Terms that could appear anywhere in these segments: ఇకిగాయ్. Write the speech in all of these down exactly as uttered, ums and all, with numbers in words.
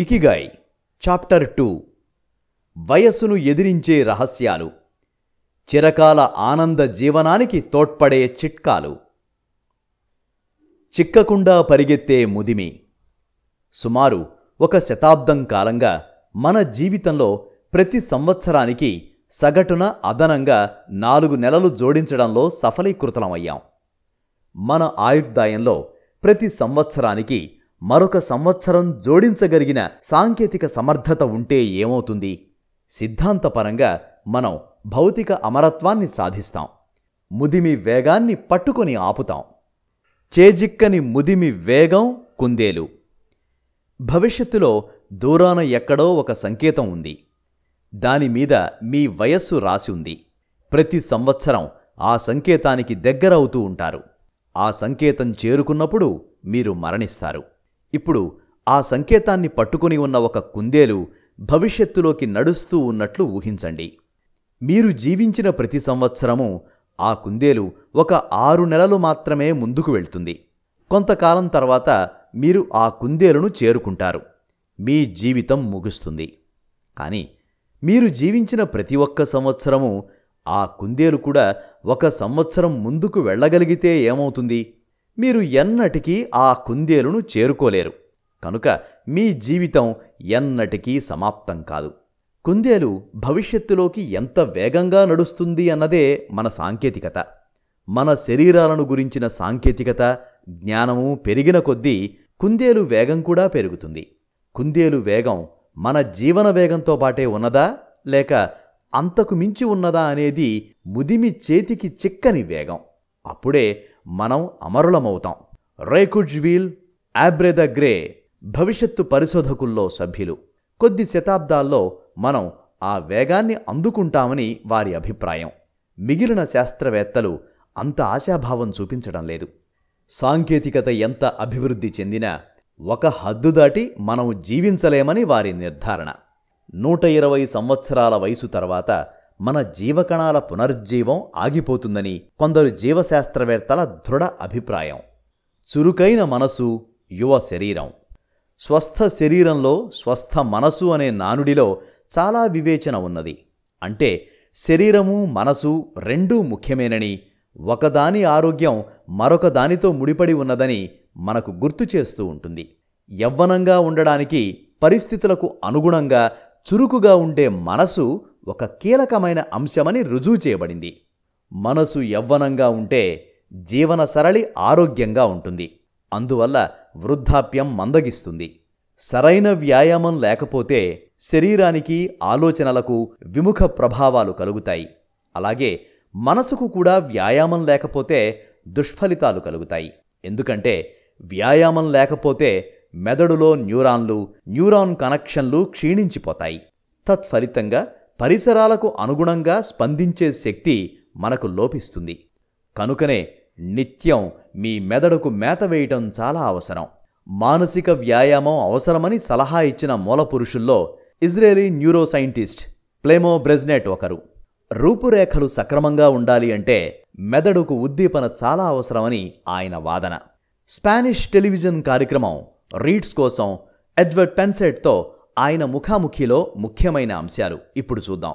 ఇకిగాయ్ chapter two. వయస్సును ఎదిరించే రహస్యాలు, చిరకాల ఆనంద జీవనానికి తోడ్పడే చిట్కాలు. చిక్కకుండా పరిగెత్తే ముదిమి. సుమారు ఒక శతాబ్దం కాలంగా మన జీవితంలో ప్రతి సంవత్సరానికి సగటున అదనంగా నాలుగు నెలలు జోడించడంలో సఫలీకృతమయ్యాం. మన ఆయుర్దాయంలో ప్రతి సంవత్సరానికి మరొక సంవత్సరం జోడించగలిగిన సాంకేతిక సమర్థత ఉంటే ఏమవుతుంది? సిద్ధాంతపరంగా మనం భౌతిక అమరత్వాన్ని సాధిస్తాం, ముదిమి వేగాన్ని పట్టుకొని ఆపుతాం. చేజిక్కని ముదిమి వేగం కుందేలు. భవిష్యత్తులో దూరాన ఎక్కడో ఒక సంకేతం ఉంది, దానిమీద మీ వయస్సు రాసి ఉంది. ప్రతి సంవత్సరం ఆ సంకేతానికి దగ్గర అవుతూ ఉంటారు. ఆ సంకేతం చేరుకున్నప్పుడు మీరు మరణిస్తారు. ఇప్పుడు ఆ సంకేతాన్ని పట్టుకుని ఉన్న ఒక కుందేలు భవిష్యత్తులోకి నడుస్తూ ఉన్నట్లు ఊహించండి. మీరు జీవించిన ప్రతి సంవత్సరము ఆ కుందేలు ఒక ఆరు నెలలు మాత్రమే ముందుకు వెళ్తుంది. కొంతకాలం తర్వాత మీరు ఆ కుందేలును చేరుకుంటారు, మీ జీవితం ముగుస్తుంది. కానీ మీరు జీవించిన ప్రతి ఒక్క సంవత్సరము ఆ కుందేలు కూడా ఒక సంవత్సరం ముందుకు వెళ్ళగలిగితే ఏమవుతుంది? మీరు ఎన్నటికీ ఆ కుందేలును చేరుకోలేరు. కనుక మీ జీవితం ఎన్నటికీ సమాప్తం కాదు. కుందేలు భవిష్యత్తులోకి ఎంత వేగంగా నడుస్తుంది అన్నదే మన సాంకేతికత. మన శరీరాలను గురించిన సాంకేతికత, జ్ఞానము పెరిగిన కొద్దీ కుందేలు వేగం కూడా పెరుగుతుంది. కుందేలు వేగం మన జీవన వేగంతో పాటే ఉన్నదా లేక అంతకు మించి ఉన్నదా అనేది ముదిమి చేతికి చిక్కని వేగం. అప్పుడే మనం అమరులమవుతాం. రేకుజ్వీల్, ఆబ్రెద గ్రే భవిష్యత్తు పరిశోధకుల్లో సభ్యులు. కొద్ది శతాబ్దాల్లో మనం ఆ వేగాన్ని అందుకుంటామని వారి అభిప్రాయం. మిగిలిన శాస్త్రవేత్తలు అంత ఆశాభావం చూపించడం లేదు. సాంకేతికత ఎంత అభివృద్ధి చెందినా ఒక హద్దు దాటి మనం జీవించలేమని వారి నిర్ధారణ. నూట ఇరవై సంవత్సరాల వయసు తర్వాత మన జీవకణాల పునరుజ్జీవం ఆగిపోతుందని కొందరు జీవశాస్త్రవేత్తల దృఢ అభిప్రాయం. చురుకైన మనసు, యువ శరీరం. స్వస్థ శరీరంలో స్వస్థ మనసు అనే నానుడిలో చాలా వివేచన ఉన్నది. అంటే శరీరము మనసు రెండూ ముఖ్యమేనని, ఒకదాని ఆరోగ్యం మరొక దానితో ముడిపడి ఉన్నదని మనకు గుర్తు చేస్తూ ఉంటుంది. యవ్వనంగా ఉండడానికి పరిస్థితులకు అనుగుణంగా చురుకుగా ఉండే మనసు ఒక కీలకమైన అంశమని రుజువు చేయబడింది. మనసు యవ్వనంగా ఉంటే జీవన సరళి ఆరోగ్యంగా ఉంటుంది. అందువల్ల వృద్ధాప్యం మందగిస్తుంది. సరైన వ్యాయామం లేకపోతే శరీరానికి, ఆలోచనలకు విముఖ ప్రభావాలు కలుగుతాయి. అలాగే మనసుకు కూడా వ్యాయామం లేకపోతే దుష్ఫలితాలు కలుగుతాయి. ఎందుకంటే వ్యాయామం లేకపోతే మెదడులో న్యూరాన్లు, న్యూరాన్ కనెక్షన్లు క్షీణించిపోతాయి. తత్ఫలితంగా పరిసరాలకు అనుగుణంగా స్పందించే శక్తి మనకు లోపిస్తుంది. కనుకనే నిత్యం మీ మెదడుకు మేత వేయటం చాలా అవసరం. మానసిక వ్యాయామం అవసరమని సలహా ఇచ్చిన మూలపురుషుల్లో ఇజ్రాయేలీ న్యూరో సైంటిస్ట్ ప్లేమో బ్రెజ్నెట్ ఒకరు. రూపురేఖలు సక్రమంగా ఉండాలి అంటే మెదడుకు ఉద్దీపన చాలా అవసరమని ఆయన వాదన. స్పానిష్ టెలివిజన్ కార్యక్రమం రీడ్స్ కోసం ఎడ్వర్డ్ పెన్సెట్తో ఆయన ముఖాముఖిలో ముఖ్యమైన అంశాలు ఇప్పుడు చూద్దాం.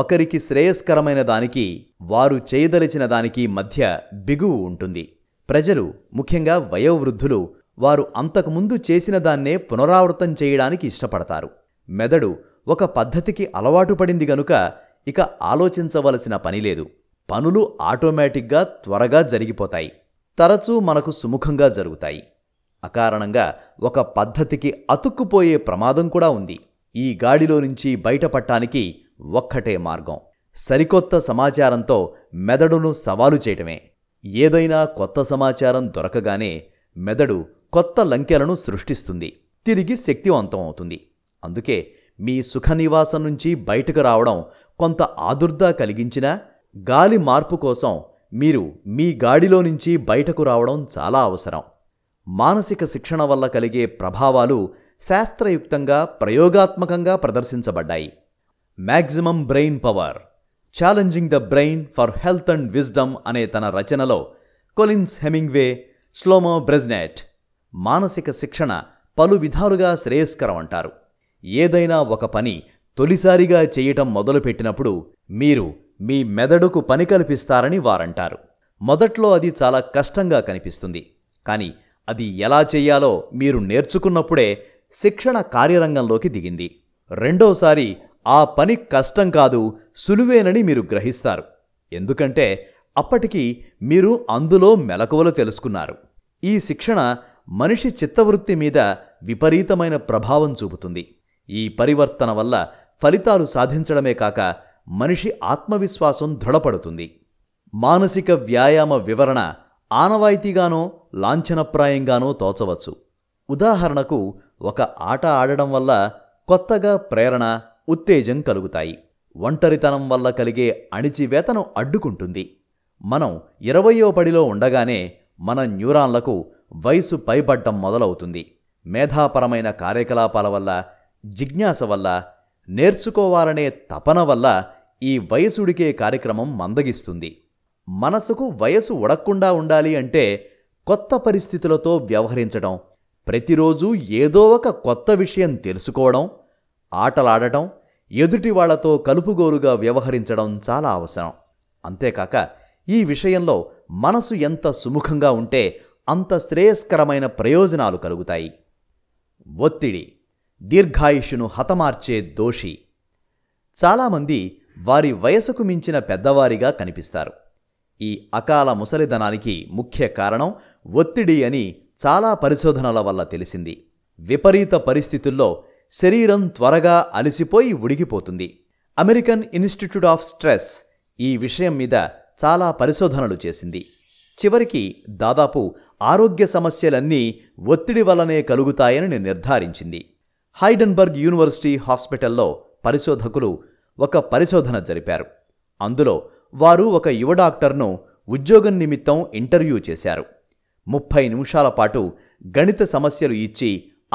ఒకరికి శ్రేయస్కరమైన దానికి, వారు చేయదలిచిన దానికి మధ్య బిగువు ఉంటుంది. ప్రజలు, ముఖ్యంగా వయోవృద్ధులు, వారు అంతకుముందు చేసిన దాన్నే పునరావృతం చేయడానికి ఇష్టపడతారు. మెదడు ఒక పద్ధతికి అలవాటు పడింది గనుక ఇక ఆలోచించవలసిన పనిలేదు. పనులు ఆటోమేటిక్గా త్వరగా జరిగిపోతాయి, తరచూ మనకు సుముఖంగా జరుగుతాయి. అకారణంగా ఒక పద్ధతికి అతుక్కుపోయే ప్రమాదం కూడా ఉంది. ఈ గాడిలో నుంచి బయటపడటానికి ఒక్కటే మార్గం, సరికొత్త సమాచారంతో మెదడును సవాలు చేయటమే. ఏదైనా కొత్త సమాచారం దొరకగానే మెదడు కొత్త లంకెలను సృష్టిస్తుంది, తిరిగి శక్తివంతం అవుతుంది. అందుకే మీ సుఖనివాసం నుంచి బయటకు రావడం కొంత ఆదుర్దా కలిగించినా, గాలి మార్పు కోసం మీరు మీ గాడిలో నుంచి బయటకు రావడం చాలా అవసరం. మానసిక శిక్షణ వల్ల కలిగే ప్రభావాలు శాస్త్రయుక్తంగా, ప్రయోగాత్మకంగా ప్రదర్శించబడ్డాయి. Maximum brain power, challenging the brain for health and wisdom అనే తన రచనలో కొలిన్స్ హెమింగ్వే, స్లోమో బ్రెజ్నెట్ మానసిక శిక్షణ పలు విధాలుగా శ్రేయస్కరం అంటారు. ఏదైనా ఒక పని తొలిసారిగా చేయటం మొదలుపెట్టినప్పుడు మీరు మీ మెదడుకు పని కల్పిస్తారని వారంటారు. మొదట్లో అది చాలా కష్టంగా కనిపిస్తుంది, కానీ అది ఎలా చేయాలో మీరు నేర్చుకున్నప్పుడే శిక్షణ కార్యరంగంలోకి దిగింది. రెండోసారి ఆ పని కష్టం కాదు, సులువేనని మీరు గ్రహిస్తారు. ఎందుకంటే అప్పటికి మీరు అందులో మెలకువలు తెలుసుకున్నారు. ఈ శిక్షణ మనిషి చిత్తవృత్తి మీద విపరీతమైన ప్రభావం చూపుతుంది. ఈ పరివర్తన వల్ల ఫలితాలు సాధించడమే కాక మనిషి ఆత్మవిశ్వాసం దృఢపడుతుంది. మానసిక వ్యాయామ వివరణ ఆనవాయితీగానో లాంఛనప్రాయంగానో తోచవచ్చు. ఉదాహరణకు, ఒక ఆట ఆడడం వల్ల కొత్తగా ప్రేరణ, ఉత్తేజం కలుగుతాయి. ఒంటరితనం వల్ల కలిగే అణిచివేతను అడ్డుకుంటుంది. మనం ఇరవయో పడిలో ఉండగానే మన న్యూరాన్లకు వయసు పైబడ్డం మొదలవుతుంది. మేధాపరమైన కార్యకలాపాల వల్ల, జిజ్ఞాస వల్ల, నేర్చుకోవాలనే తపన వల్ల ఈ వయసుడికే కార్యక్రమం మందగిస్తుంది. మనసుకు వయసు ఉడక్కుండా ఉండాలి అంటే కొత్త పరిస్థితులతో వ్యవహరించడం, ప్రతిరోజు ఏదో ఒక కొత్త విషయం తెలుసుకోవడం, ఆటలాడటం, ఎదుటివాళ్లతో కలుపుగోలుగా వ్యవహరించడం చాలా అవసరం. అంతేకాక ఈ విషయంలో మనసు ఎంత సుముఖంగా ఉంటే అంత శ్రేయస్కరమైన ప్రయోజనాలు కలుగుతాయి. ఒత్తిడి దీర్ఘాయుష్ను హతమార్చే దోషి. చాలామంది వారి వయసుకు మించిన పెద్దవారిగా కనిపిస్తారు. ఈ అకాల ముసలిదనానికి ముఖ్య కారణం ఒత్తిడి అని చాలా పరిశోధనల వల్ల తెలిసింది. విపరీత పరిస్థితుల్లో శరీరం త్వరగా అలసిపోయి ఉడిగిపోతుంది. అమెరికన్ ఇన్స్టిట్యూట్ ఆఫ్ స్ట్రెస్ ఈ విషయం మీద చాలా పరిశోధనలు చేసింది. చివరికి దాదాపు ఆరోగ్య సమస్యలన్నీ ఒత్తిడి వల్లనే కలుగుతాయని నిర్ధారించింది. హైడెన్బర్గ్ యూనివర్సిటీ హాస్పిటల్లో పరిశోధకులు ఒక పరిశోధన జరిపారు. అందులో వారు ఒక యువ డాక్టర్ను ఉద్యోగం నిమిత్తం ఇంటర్వ్యూ చేశారు. ముప్పై నిమిషాల పాటు గణిత సమస్యలు ఇచ్చి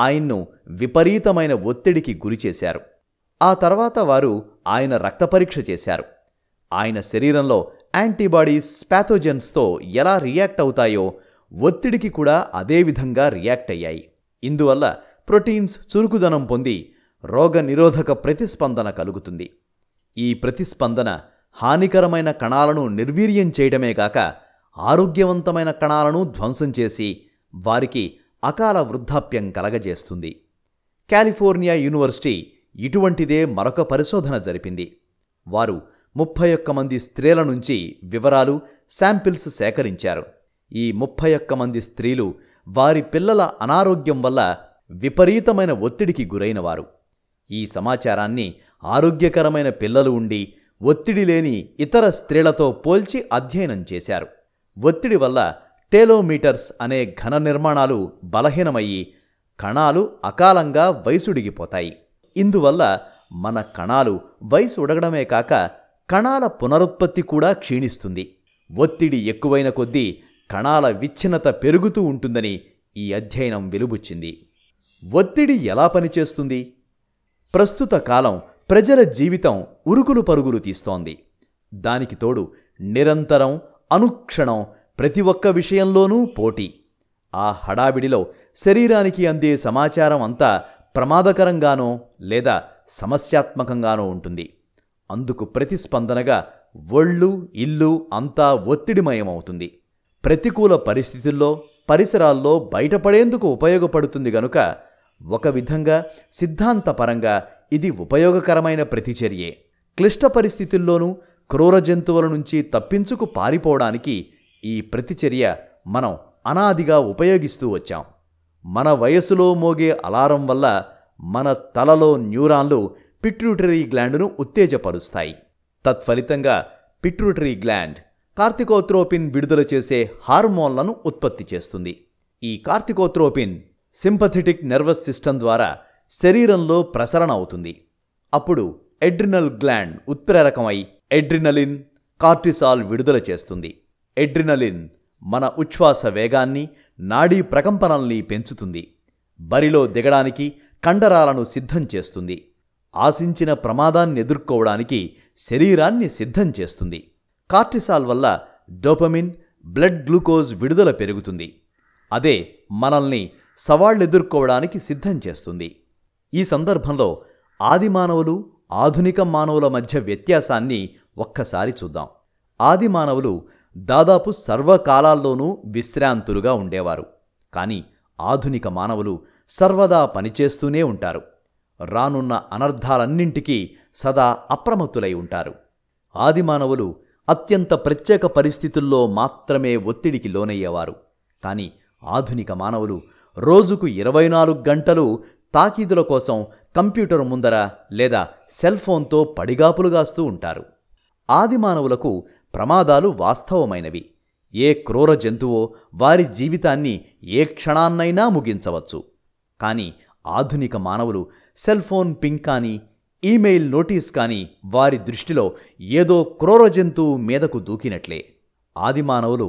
ఆయన్ను విపరీతమైన ఒత్తిడికి గురిచేశారు. ఆ తర్వాత వారు ఆయన రక్త పరీక్ష చేశారు. ఆయన శరీరంలో యాంటీబాడీస్ ప్యాథోజన్స్తో ఎలా రియాక్ట్ అవుతాయో ఒత్తిడికి కూడా అదేవిధంగా రియాక్ట్ అయ్యాయి. ఇందువల్ల ప్రోటీన్స్ చురుకుదనం పొంది రోగ నిరోధక ప్రతిస్పందన కలుగుతుంది. ఈ ప్రతిస్పందన హానికరమైన కణాలను నిర్వీర్యం చేయడమే కాక ఆరోగ్యవంతమైన కణాలను ధ్వంసం చేసి వారికి అకాల వృద్ధాప్యం కలగజేస్తుంది. కాలిఫోర్నియా యూనివర్సిటీ ఇటువంటిదే మరొక పరిశోధన జరిపింది. వారు ముప్పై ఒక్క మంది స్త్రీల నుంచి వివరాలు, శాంపిల్స్ సేకరించారు. ఈ ముప్పై ఒక్క మంది స్త్రీలు వారి పిల్లల అనారోగ్యం వల్ల విపరీతమైన ఒత్తిడికి గురైనవారు. ఈ సమాచారాన్ని ఆరోగ్యకరమైన పిల్లలు ఉండి ఒత్తిడి లేని ఇతర స్త్రీలతో పోల్చి అధ్యయనం చేశారు. ఒత్తిడి వల్ల టెలోమీటర్స్ అనే ఘన నిర్మాణాలు బలహీనమయ్యి కణాలు అకాలంగా వయసుడిగిపోతాయి. ఇందువల్ల మన కణాలు వయసు ఉడగడమే కాక కణాల పునరుత్పత్తి కూడా క్షీణిస్తుంది. ఒత్తిడి ఎక్కువైన కొద్దీ కణాల విచ్ఛిన్నత పెరుగుతూ ఉంటుందని ఈ అధ్యయనం వెలుబుచ్చింది. ఒత్తిడి ఎలా పనిచేస్తుంది? ప్రస్తుత కాలం ప్రజల జీవితం ఉరుకులు పరుగులు తీస్తోంది. దానికి తోడు నిరంతరం, అనుక్షణం ప్రతి ఒక్క విషయంలోనూ పోటీ. ఆ హడావిడిలో శరీరానికి అందే సమాచారం అంతా ప్రమాదకరంగానో లేదా సమస్యాత్మకంగానో ఉంటుంది. అందుకు ప్రతిస్పందనగా ఒళ్ళు, ఇల్లు అంతా ఒత్తిడిమయమవుతుంది. ప్రతికూల పరిస్థితుల్లో, పరిసరాల్లో బయటపడేందుకు ఉపయోగపడుతుంది గనుక ఒక విధంగా సిద్ధాంతపరంగా ఇది ఉపయోగకరమైన ప్రతిచర్యే. క్లిష్ట పరిస్థితుల్లోనూ క్రూర జంతువుల నుంచి తప్పించుకు పారిపోవడానికి ఈ ప్రతిచర్య మనం అనాదిగా ఉపయోగిస్తూ వచ్చాం. మన వయసులో మోగే అలారం వల్ల మన తలలో న్యూరాన్లు పిట్యూటరీ గ్లాండ్ను ఉత్తేజపరుస్తాయి. తత్ఫలితంగా పిట్యూటరీ గ్లాండ్ కార్టికోట్రోపిన్ విడుదల చేసే హార్మోన్లను ఉత్పత్తి చేస్తుంది. ఈ కార్టికోట్రోపిన్ సింపథెటిక్ నర్వస్ సిస్టమ్ ద్వారా శరీరంలో ప్రసరణ అవుతుంది. అప్పుడు ఎడ్రినల్ గ్లాండ్ ఉత్ప్రేరకమై ఎడ్రినలిన్, కార్టిసాల్ విడుదల చేస్తుంది. ఎడ్రినలిన్ మన ఉచ్ఛ్వాస వేగాన్ని, నాడీ ప్రకంపనల్ని పెంచుతుంది. బరిలో దిగడానికి కండరాలను సిద్ధం చేస్తుంది. ఆశించిన ప్రమాదాన్ని ఎదుర్కోవడానికి శరీరాన్ని సిద్ధం చేస్తుంది. కార్టిసాల్ వల్ల డోపమిన్, బ్లడ్ గ్లూకోజ్ విడుదల పెరుగుతుంది. అదే మనల్ని సవాళ్లెదుర్కోవడానికి సిద్ధం చేస్తుంది. ఈ సందర్భంలో ఆది మానవులు ఆధునిక మానవుల మధ్య వ్యత్యాసాన్ని ఒక్కసారి చూద్దాం. ఆది మానవులు దాదాపు సర్వకాలాల్లోనూ విశ్రాంతులుగా ఉండేవారు. కానీ ఆధునిక మానవులు సర్వదా పనిచేస్తూనే ఉంటారు. రానున్న అనర్థాలన్నింటికీ సదా అప్రమత్తులై ఉంటారు. ఆది మానవులు అత్యంత ప్రత్యేక పరిస్థితుల్లో మాత్రమే ఒత్తిడికి లోనయ్యేవారు. కానీ ఆధునిక మానవులు రోజుకు ఇరవై నాలుగు గంటలు తాకీదుల కోసం కంప్యూటర్ ముందర లేదా సెల్ఫోన్తో పడిగాపులుగాస్తూ ఉంటారు. ఆది మానవులకు ప్రమాదాలు వాస్తవమైనవి. ఏ క్రూర జంతువో వారి జీవితాన్ని ఏ క్షణాన్నైనా ముగించవచ్చు. కానీ ఆధునిక మానవులు సెల్ఫోన్ పింగ్ కానీ ఈమెయిల్ నోటీస్ కానీ వారి దృష్టిలో ఏదో క్రూర జంతువు మీదకు దూకినట్లే. ఆది మానవులు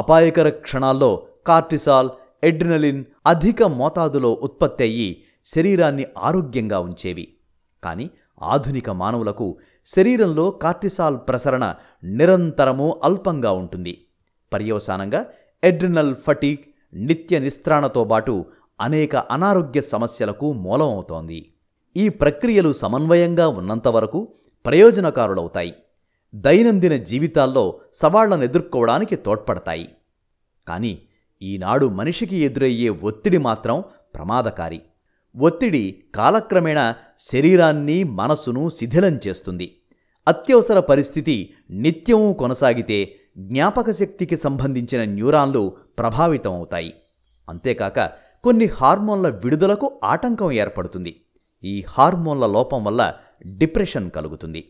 అపాయకర క్షణాల్లో కార్టిసాల్, ఎడ్రినలిన్ అధిక మోతాదులో ఉత్పత్తి అయ్యి శరీరాన్ని ఆరోగ్యంగా ఉంచేవి. కానీ ఆధునిక మానవులకు శరీరంలో కార్టిసాల్ ప్రసరణ నిరంతరము అల్పంగా ఉంటుంది. పర్యవసానంగా ఎడ్రినల్ ఫటీగ్ నిత్య నిస్త్రాణతో పాటు అనేక అనారోగ్య సమస్యలకు మూలమవుతోంది. ఈ ప్రక్రియలు సమన్వయంగా ఉన్నంతవరకు ప్రయోజనకారులవుతాయి, దైనందిన జీవితాల్లో సవాళ్లను ఎదుర్కోవడానికి తోడ్పడతాయి. కానీ ఈనాడు మనిషికి ఎదురయ్యే ఒత్తిడి మాత్రం ప్రమాదకారి. ఒత్తిడి కాలక్రమేణా శరీరాన్ని, మనసును శిథిలం చేస్తుంది. అత్యవసర పరిస్థితి నిత్యము కొనసాగితే జ్ఞాపకశక్తికి సంబంధించిన న్యూరాన్లు ప్రభావితమవుతాయి. అంతేకాక కొన్ని హార్మోన్ల విడుదలకు ఆటంకం ఏర్పడుతుంది. ఈ హార్మోన్ల లోపం వల్ల డిప్రెషన్ కలుగుతుంది.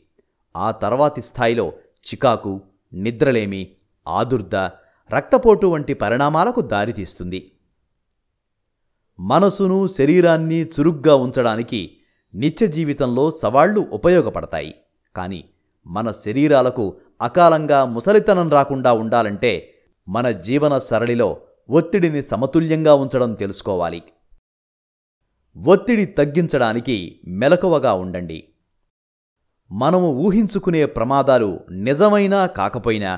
ఆ తర్వాతి స్థాయిలో చికాకు, నిద్రలేమి, ఆదుర్ద, రక్తపోటు వంటి పరిణామాలకు దారితీస్తుంది. మనసును, శరీరాన్ని చురుగ్గా ఉంచడానికి నిత్య జీవితంలో సవాళ్లు ఉపయోగపడతాయి. కానీ మన శరీరాలకు అకాలంగా ముసలితనం రాకుండా ఉండాలంటే మన జీవన సరళిలో ఒత్తిడిని సమతుల్యంగా ఉంచడం తెలుసుకోవాలి. ఒత్తిడి తగ్గించడానికి మెలకువగా ఉండండి. మనము ఊహించుకునే ప్రమాదాలు నిజమైనా కాకపోయినా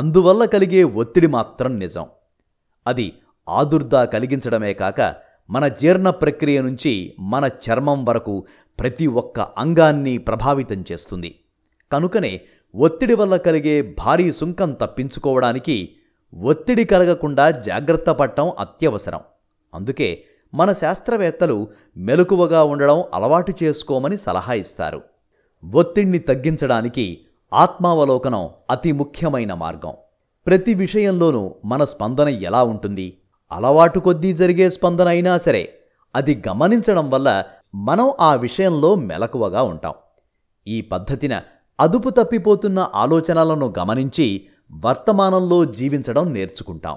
అందువల్ల కలిగే ఒత్తిడి మాత్రం నిజం. అది ఆదుర్ద కలిగించడమే కాక మన జీర్ణ ప్రక్రియ నుంచి మన చర్మం వరకు ప్రతి ఒక్క అంగాన్ని ప్రభావితం చేస్తుంది. కనుకనే ఒత్తిడి వల్ల కలిగే భారీ సుంకం తప్పించుకోవడానికి ఒత్తిడి కలగకుండా జాగ్రత్త పడటం అత్యవసరం. అందుకే మన శాస్త్రవేత్తలు మెలకువగా ఉండడం అలవాటు చేసుకోమని సలహా ఇస్తారు. ఒత్తిడిని తగ్గించడానికి ఆత్మావలోకనం అతి ముఖ్యమైన మార్గం. ప్రతి విషయంలోనూ మన స్పందన ఎలా ఉంటుంది? అలవాటు కొద్దీ జరిగే స్పందన అయినా సరే అది గమనించడం వల్ల మనం ఆ విషయంలో మెలకువగా ఉంటాం. ఈ పద్ధతిన అదుపు తప్పిపోతున్న ఆలోచనలను గమనించి వర్తమానంలో జీవించడం నేర్చుకుంటాం.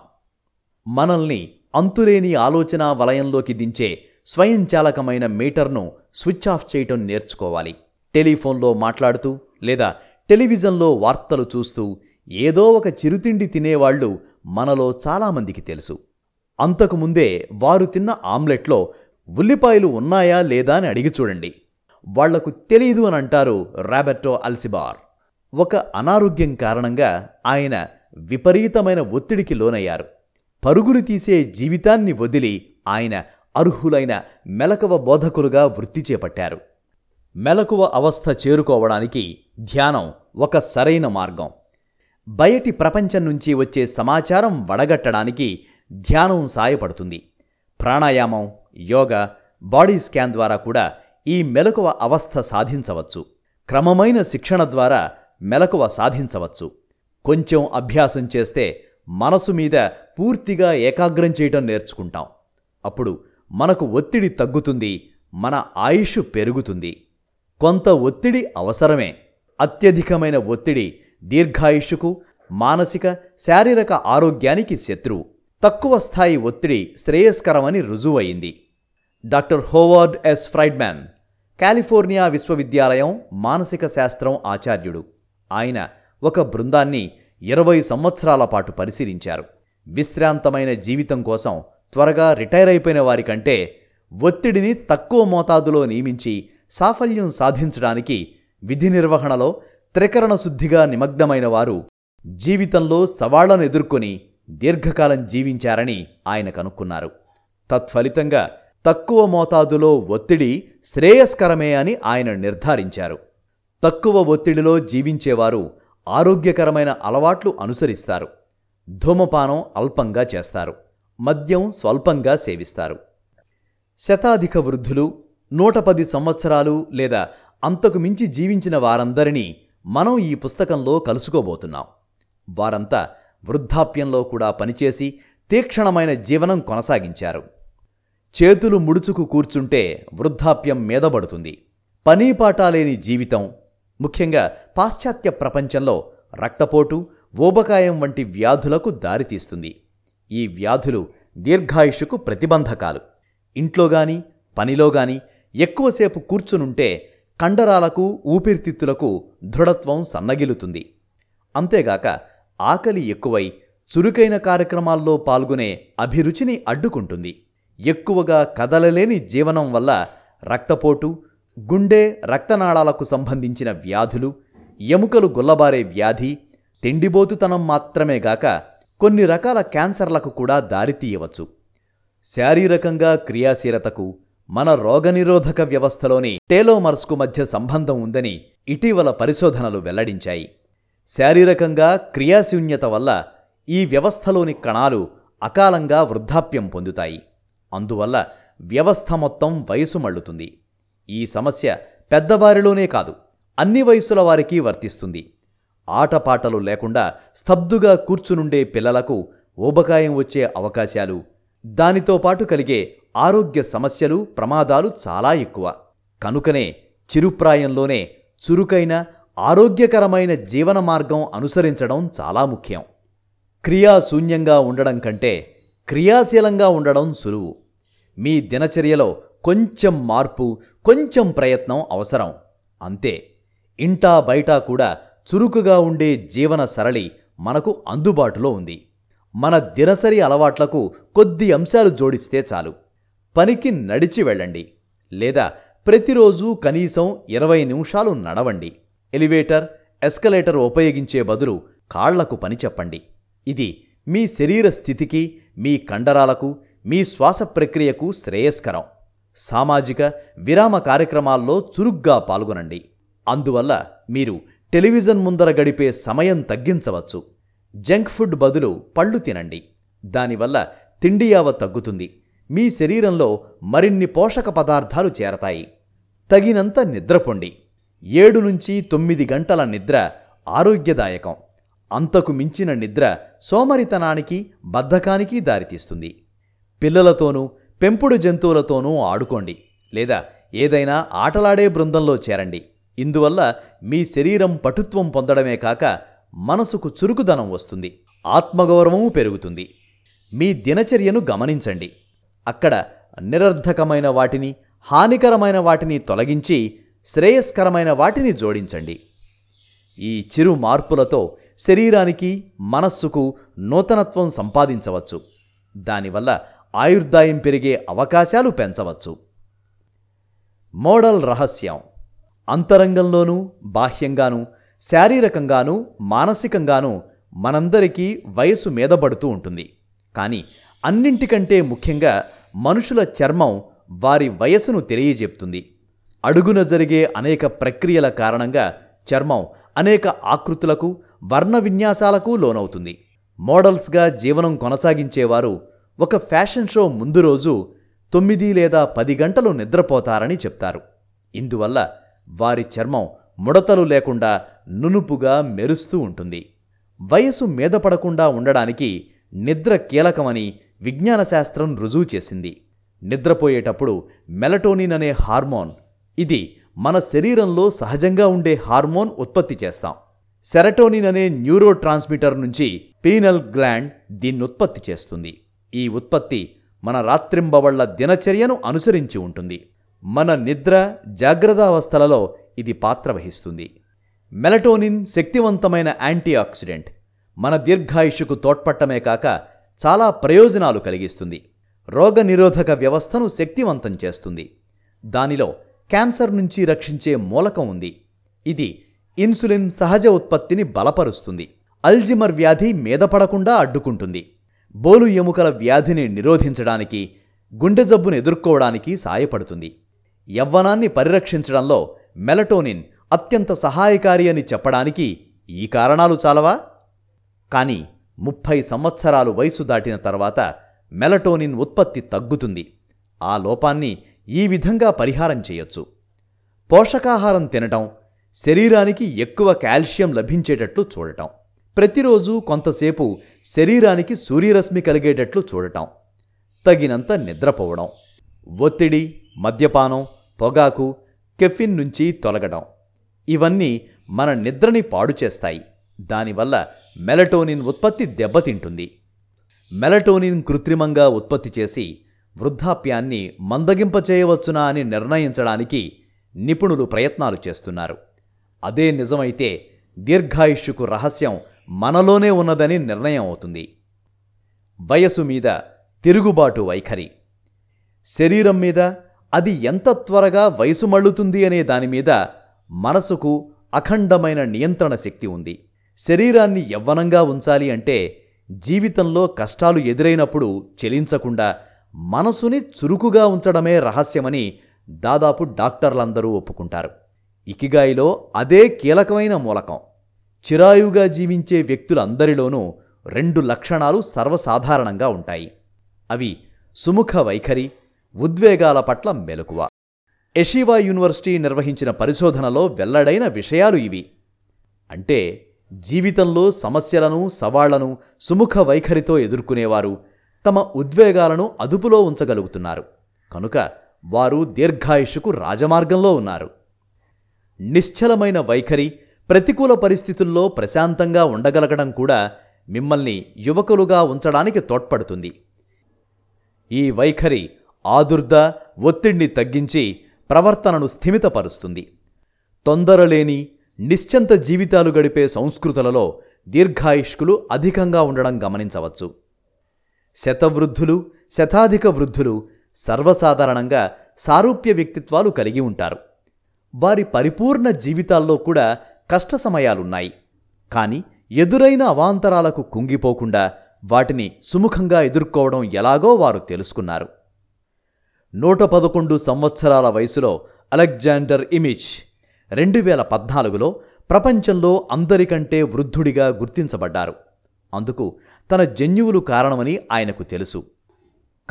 మనల్ని అంతులేని ఆలోచన వలయంలోకి దించే స్వయంచాలకమైన మీటర్ను స్విచ్ ఆఫ్ చేయటం నేర్చుకోవాలి. టెలిఫోన్లో మాట్లాడుతూ లేదా టెలివిజన్లో వార్తలు చూస్తూ ఏదో ఒక చిరుతిండి తినేవాళ్లు మనలో చాలామందికి తెలుసు. అంతకుముందే వారు తిన్న ఆమ్లెట్లో ఉల్లిపాయలు ఉన్నాయా లేదా అని అడిగి చూడండి. వాళ్లకు తెలీదు అని అంటారు రాబర్టో అల్సిబార్. ఒక అనారోగ్యం కారణంగా ఆయన విపరీతమైన ఒత్తిడికి లోనయ్యారు. పరుగులు తీసే జీవితాన్ని వదిలి ఆయన అర్హులైన మెలకువ బోధకులుగా వృత్తి చేపట్టారు. మెలకువ అవస్థ చేరుకోవడానికి ధ్యానం ఒక సరైన మార్గం. బయటి ప్రపంచం నుంచి వచ్చే సమాచారం వడగట్టడానికి ధ్యానం సాయపడుతుంది. ప్రాణాయామం, యోగా, బాడీ స్కాన్ ద్వారా కూడా ఈ మెలకువ అవస్థ సాధించవచ్చు. క్రమమైన శిక్షణ ద్వారా మెలకువ సాధించవచ్చు. కొంచెం అభ్యాసం చేస్తే మనసు మీద పూర్తిగా ఏకాగ్రం చేయటం నేర్చుకుంటాం. అప్పుడు మనకు ఒత్తిడి తగ్గుతుంది, మన ఆయుష్ పెరుగుతుంది. కొంత ఒత్తిడి అవసరమే. అత్యధికమైన ఒత్తిడి దీర్ఘాయుష్కు, మానసిక, శారీరక ఆరోగ్యానికి శత్రువు. తక్కువ స్థాయి ఒత్తిడి శ్రేయస్కరమని రుజువయింది. Doctor Howard S Friedman, California విశ్వవిద్యాలయం మానసిక శాస్త్రం ఆచార్యుడు. ఆయన ఒక బృందాన్ని ఇరవై సంవత్సరాల పాటు పరిశీలించారు. విశ్రాంతమైన జీవితం కోసం త్వరగా రిటైర్ అయిపోయిన వారికంటే ఒత్తిడిని తక్కువ మోతాదులో నియమించి సాఫల్యం సాధించడానికి విధి నిర్వహణలో త్రికరణ శుద్ధిగా నిమగ్నమైన వారు జీవితంలో సవాళ్లను ఎదుర్కొని దీర్ఘకాలం జీవించారని ఆయన కనుక్కున్నారు. తత్ఫలితంగా తక్కువ మోతాదులో ఒత్తిడి శ్రేయస్కరమే అని ఆయన నిర్ధారించారు. తక్కువ ఒత్తిడిలో జీవించేవారు ఆరోగ్యకరమైన అలవాట్లు అనుసరిస్తారు, ధూమపానం అల్పంగా చేస్తారు, మద్యం స్వల్పంగా సేవిస్తారు. శతాధిక వృద్ధులు, నూట పది సంవత్సరాలు లేదా అంతకు మించి జీవించిన వారందరినీ మనం ఈ పుస్తకంలో కలుసుకోబోతున్నాం. వారంతా వృద్ధాప్యంలో కూడా పనిచేసి తీక్షణమైన జీవనం కొనసాగించారు. చేతులు ముడుచుకు కూర్చుంటే వృద్ధాప్యం మీదబడుతుంది. పనీపాటాలేని జీవితం, ముఖ్యంగా పాశ్చాత్య ప్రపంచంలో రక్తపోటు, ఊబకాయం వంటి వ్యాధులకు దారితీస్తుంది. ఈ వ్యాధులు దీర్ఘాయుషుకు ప్రతిబంధకాలు. ఇంట్లోగాని పనిలోగాని ఎక్కువసేపు కూర్చునుంటే కండరాలకు, ఊపిరితిత్తులకు దృఢత్వం సన్నగిలుతుంది. అంతేగాక ఆకలి ఎక్కువై చురుకైన కార్యక్రమాల్లో పాల్గొనే అభిరుచిని అడ్డుకుంటుంది. ఎక్కువగా కదలలేని జీవనం వల్ల రక్తపోటు, గుండె రక్తనాళాలకు సంబంధించిన వ్యాధులు, ఎముకలు గుల్లబారే వ్యాధి, తిండిబోతుతనం మాత్రమేగాక కొన్ని రకాల క్యాన్సర్లకు కూడా దారితీయవచ్చు. శారీరకంగా క్రియాశీలతకు మన రోగనిరోధక వ్యవస్థలోని టేలోమర్స్కు మధ్య సంబంధం ఉందని ఇటీవల పరిశోధనలు వెల్లడించాయి. శారీరకంగా క్రియాశూన్యత వల్ల ఈ వ్యవస్థలోని కణాలు అకాలంగా వృద్ధాప్యం పొందుతాయి. అందువల్ల వ్యవస్థ మొత్తం వయసు మళ్ళుతుంది. ఈ సమస్య పెద్దవారిలోనే కాదు, అన్ని వయసుల వారికి వర్తిస్తుంది. ఆటపాటలు లేకుండా స్తబ్దుగా కూర్చునుండే పిల్లలకు ఊబకాయం వచ్చే అవకాశాలు, దానితో పాటు కలిగే ఆరోగ్య సమస్యలు, ప్రమాదాలు చాలా ఎక్కువ. కనుకనే చిరుప్రాయంలోనే చురుకైన ఆరోగ్యకరమైన జీవన మార్గం అనుసరించడం చాలా ముఖ్యం. క్రియాశూన్యంగా ఉండడం కంటే క్రియాశీలంగా ఉండడం సులువు. మీ దినచర్యలో కొంచెం మార్పు, కొంచెం ప్రయత్నం అవసరం, అంతే. ఇంటా బయట కూడా చురుకుగా ఉండే జీవన సరళి మనకు అందుబాటులో ఉంది. మన దినసరి అలవాట్లకు కొద్ది అంశాలు జోడిస్తే చాలు. పనికి నడిచి వెళ్ళండి, లేదా ప్రతిరోజూ కనీసం ఇరవై నిమిషాలు నడవండి. ఎలివేటర్, ఎస్కలేటర్ ఉపయోగించే బదులు కాళ్లకు పని చెప్పండి. ఇది మీ శరీర స్థితికి, మీ కండరాలకు, మీ శ్వాస ప్రక్రియకు శ్రేయస్కరం. సామాజిక విరామ కార్యక్రమాల్లో చురుగ్గా పాల్గొనండి. అందువల్ల మీరు టెలివిజన్ ముందర గడిపే సమయం తగ్గించవచ్చు. జంక్ ఫుడ్ బదులు పళ్ళు తినండి, దానివల్ల తిండి యావ తగ్గుతుంది, మీ శరీరంలో మరిన్ని పోషక పదార్థాలు చేరతాయి. తగినంత నిద్రపొండి. ఏడు నుంచి తొమ్మిది గంటల నిద్ర ఆరోగ్యదాయకం. అంతకు మించిన నిద్ర సోమరితనానికి, బద్ధకానికి దారితీస్తుంది. పిల్లలతోనూ పెంపుడు జంతువులతోనూ ఆడుకోండి, లేదా ఏదైనా ఆటలాడే బృందంలో చేరండి. ఇందువల్ల మీ శరీరం పటుత్వం పొందడమే కాక మనసుకు చురుకుదనం వస్తుంది, ఆత్మగౌరవము పెరుగుతుంది. మీ దినచర్యను గమనించండి. అక్కడ నిరర్ధకమైన వాటిని, హానికరమైన వాటిని తొలగించి శ్రేయస్కరమైన వాటిని జోడించండి. ఈ చిరు మార్పులతో శరీరానికి, మనస్సుకు నూతనత్వం సంపాదించవచ్చు. దానివల్ల ఆయుర్దాయం పెరిగే అవకాశాలు పెంచవచ్చు. మోడల్ రహస్యం. అంతరంగంలోనూ బాహ్యంగానూ శారీరకంగానూ మానసికంగానూ మనందరికీ వయసు మీదబడుతూ ఉంటుంది. కానీ అన్నింటికంటే ముఖ్యంగా మనుషుల చర్మం వారి వయసును తెలియజెప్తుంది. అడుగున జరిగే అనేక ప్రక్రియల కారణంగా చర్మం అనేక ఆకృతులకు, వర్ణ విన్యాసాలకు లోనవుతుంది. మోడల్స్గా జీవనం కొనసాగించేవారు ఒక ఫ్యాషన్ షో ముందు రోజు తొమ్మిది లేదా పది గంటలు నిద్రపోతారని చెప్తారు. ఇందువల్ల వారి చర్మం ముడతలు లేకుండా నునుపుగా మెరుస్తూ ఉంటుంది. వయసు మీద పడకుండా ఉండడానికి నిద్ర కీలకమని విజ్ఞాన శాస్త్రం రుజువు చేసింది. నిద్రపోయేటప్పుడు మెలటోనిన్ అనే హార్మోన్, ఇది మన శరీరంలో సహజంగా ఉండే హార్మోన్ ఉత్పత్తి చేస్తాం. సెరటోనిన్ అనే న్యూరో ట్రాన్స్మిటర్ నుంచి పీనల్ గ్లాండ్ దీన్నుత్పత్తి చేస్తుంది. ఈ ఉత్పత్తి మన రాత్రింబవళ్ల దినచర్యను అనుసరించి ఉంటుంది. మన నిద్ర, జాగ్రత్తావస్థలలో ఇది పాత్ర వహిస్తుంది. మెలటోనిన్ శక్తివంతమైన యాంటీ ఆక్సిడెంట్, మన దీర్ఘాయుషుకు తోడ్పట్టమే కాక చాలా ప్రయోజనాలు కలిగిస్తుంది. రోగనిరోధక వ్యవస్థను శక్తివంతం చేస్తుంది. దానిలో క్యాన్సర్ నుంచి రక్షించే మూలకం ఉంది. ఇది ఇన్సులిన్ సహజ ఉత్పత్తిని బలపరుస్తుంది. అల్జిమర్ వ్యాధి మీదపడకుండా అడ్డుకుంటుంది. బోలు ఎముకల వ్యాధిని నిరోధించడానికి గుండె జబ్బును ఎదుర్కోవడానికి సాయపడుతుంది. యవ్వనాన్ని పరిరక్షించడంలో మెలటోనిన్ అత్యంత సహాయకారి అని చెప్పడానికి ఈ కారణాలు చాలవా? కానీ ముప్పై సంవత్సరాలు వయసు దాటిన తర్వాత మెలటోనిన్ ఉత్పత్తి తగ్గుతుంది. ఆ లోపాన్ని ఈ విధంగా పరిహారం చేయొచ్చు. పోషకాహారం తినటం, శరీరానికి ఎక్కువ కాల్షియం లభించేటట్లు చూడటం, ప్రతిరోజు కొంతసేపు శరీరానికి సూర్యరశ్మి కలిగేటట్లు చూడటం, తగినంత నిద్రపోవడం, ఒత్తిడి, మద్యపానం, పొగాకు, కెఫిన్ నుంచి తొలగడం, ఇవన్నీ మన నిద్రని పాడు చేస్తాయి. దానివల్ల మెలటోనిన్ ఉత్పత్తి దెబ్బతింటుంది. మెలటోనిన్ కృత్రిమంగా ఉత్పత్తి చేసి వృద్ధాప్యాన్ని మందగింపచేయవచ్చునా అని నిర్ణయించడానికి నిపుణులు ప్రయత్నాలు చేస్తున్నారు. అదే నిజమైతే దీర్ఘాయుష్యుకు రహస్యం మనలోనే ఉన్నదని నిర్ణయం అవుతుంది. వయసు మీద తిరుగుబాటు వైఖరి. శరీరం మీద అది ఎంత త్వరగా వయసు మళ్ళుతుంది అనే దానిమీద మనసుకు అఖండమైన నియంత్రణ శక్తి ఉంది. శరీరాన్ని యవ్వనంగా ఉంచాలి అంటే జీవితంలో కష్టాలు ఎదురైనప్పుడు చెలించకుండా మనసుని చురుకుగా ఉంచడమే రహస్యమని దాదాపు డాక్టర్లందరూ ఒప్పుకుంటారు. ఇకిగాయిలో అదే కీలకమైన మూలకం. చిరాయుగా జీవించే వ్యక్తులందరిలోనూ రెండు లక్షణాలు సర్వసాధారణంగా ఉంటాయి. అవి సుముఖ వైఖరి, ఉద్వేగాల పట్ల మెలకువ. ఎషివా యూనివర్సిటీ నిర్వహించిన పరిశోధనలో వెల్లడైన విషయాలు ఇవి. అంటే జీవితంలో సమస్యలను, సవాళ్లను సుముఖ వైఖరితో ఎదుర్కొనేవారు తమ ఉద్వేగాలను అదుపులో ఉంచగలుగుతున్నారు. కనుక వారు దీర్ఘాయుష్యుకు రాజమార్గంలో ఉన్నారు. నిశ్చలమైన వైఖరి, ప్రతికూల పరిస్థితుల్లో ప్రశాంతంగా ఉండగలగడం కూడా మిమ్మల్ని యువకులుగా ఉంచడానికి తోడ్పడుతుంది. ఈ వైఖరి ఆదుర్ద, ఒత్తిడిని తగ్గించి ప్రవర్తనను స్థిమితపరుస్తుంది. తొందరలేని, నిశ్చంత జీవితాలు గడిపే సంస్కృతులలో దీర్ఘాయుష్కులు అధికంగా ఉండడం గమనించవచ్చు. శతవృద్ధులు, శతాధిక వృద్ధులు సర్వసాధారణంగా సారూప్య వ్యక్తిత్వాలు కలిగి ఉంటారు. వారి పరిపూర్ణ జీవితాల్లో కూడా కష్ట సమయాలున్నాయి. కానీ ఎదురైన అవాంతరాలకు కుంగిపోకుండా వాటిని సుముఖంగా ఎదుర్కోవడం ఎలాగో వారు తెలుసుకున్నారు. నూట పదకొండు సంవత్సరాల వయసులో అలెగ్జాండర్ ఇమిచ్ రెండు వేల పద్నాలుగులో ప్రపంచంలో అందరికంటే వృద్ధుడిగా గుర్తించబడ్డారు. అందుకు తన జన్యువులు కారణమని ఆయనకు తెలుసు.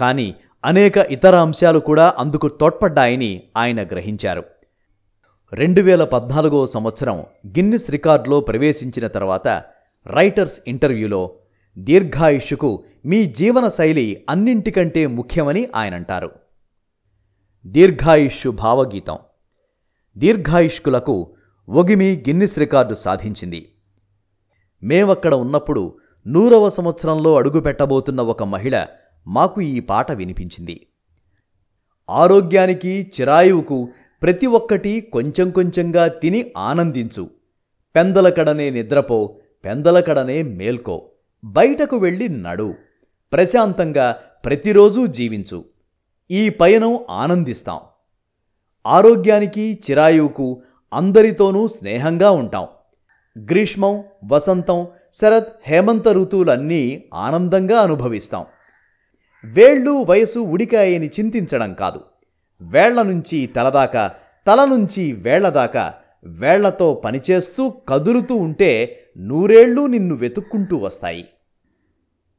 కానీ అనేక ఇతర అంశాలు కూడా అందుకు తోడ్పడ్డాయని ఆయన గ్రహించారు. రెండు వేల పద్నాలుగో సంవత్సరం గిన్నిస్ రికార్డులో ప్రవేశించిన తర్వాత రైటర్స్ ఇంటర్వ్యూలో దీర్ఘాయుష్యుకు మీ జీవనశైలి అన్నింటికంటే ముఖ్యమని ఆయన అంటారు. దీర్ఘాయుష్యు భావగీతం. దీర్ఘాయుష్కులకు ఒగిమి గిన్నిస్ రికార్డు సాధించింది. మేమక్కడ ఉన్నప్పుడు నూరవ సంవత్సరంలో అడుగుపెట్టబోతున్న ఒక మహిళ మాకు ఈ పాట వినిపించింది. ఆరోగ్యానికి, చిరాయువుకు ప్రతి ఒక్కటి కొంచెం కొంచెంగా తిని ఆనందించు. పెందలకడనే నిద్రపో, పెందలకడనే మేల్కో. బయటకు వెళ్ళి నడు. ప్రశాంతంగా ప్రతిరోజూ జీవించు. ఈ పయనం ఆనందిస్తాం. ఆరోగ్యానికి, చిరాయువుకు అందరితోనూ స్నేహంగా ఉంటాం. గ్రీష్మం, వసంతం, శరత్, హేమంత ఋతువులన్నీ ఆనందంగా అనుభవిస్తాం. వేళ్ళు, వయసు, ఉడికాయని చింతించడం కాదు. వేళ్ల నుంచి తలదాకా, తల నుంచి వేళ్లదాకా వేళ్లతో పనిచేస్తూ కదులుతూ ఉంటే నూరేళ్లు నిన్ను వెతుక్కుంటూ వస్తాయి.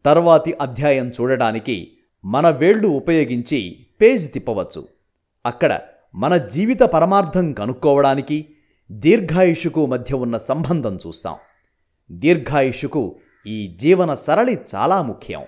తర్వాతి అధ్యాయం చూడడానికి మన వేళ్లు ఉపయోగించి పేజ్ తిప్పవచ్చు. అక్కడ మన జీవిత పరమార్థం కనుక్కోవడానికి దీర్ఘాయుష్యుకు మధ్య ఉన్న సంబంధం చూస్తాం. దీర్ఘాయుష్యుకు ఈ జీవన సరళి చాలా ముఖ్యం.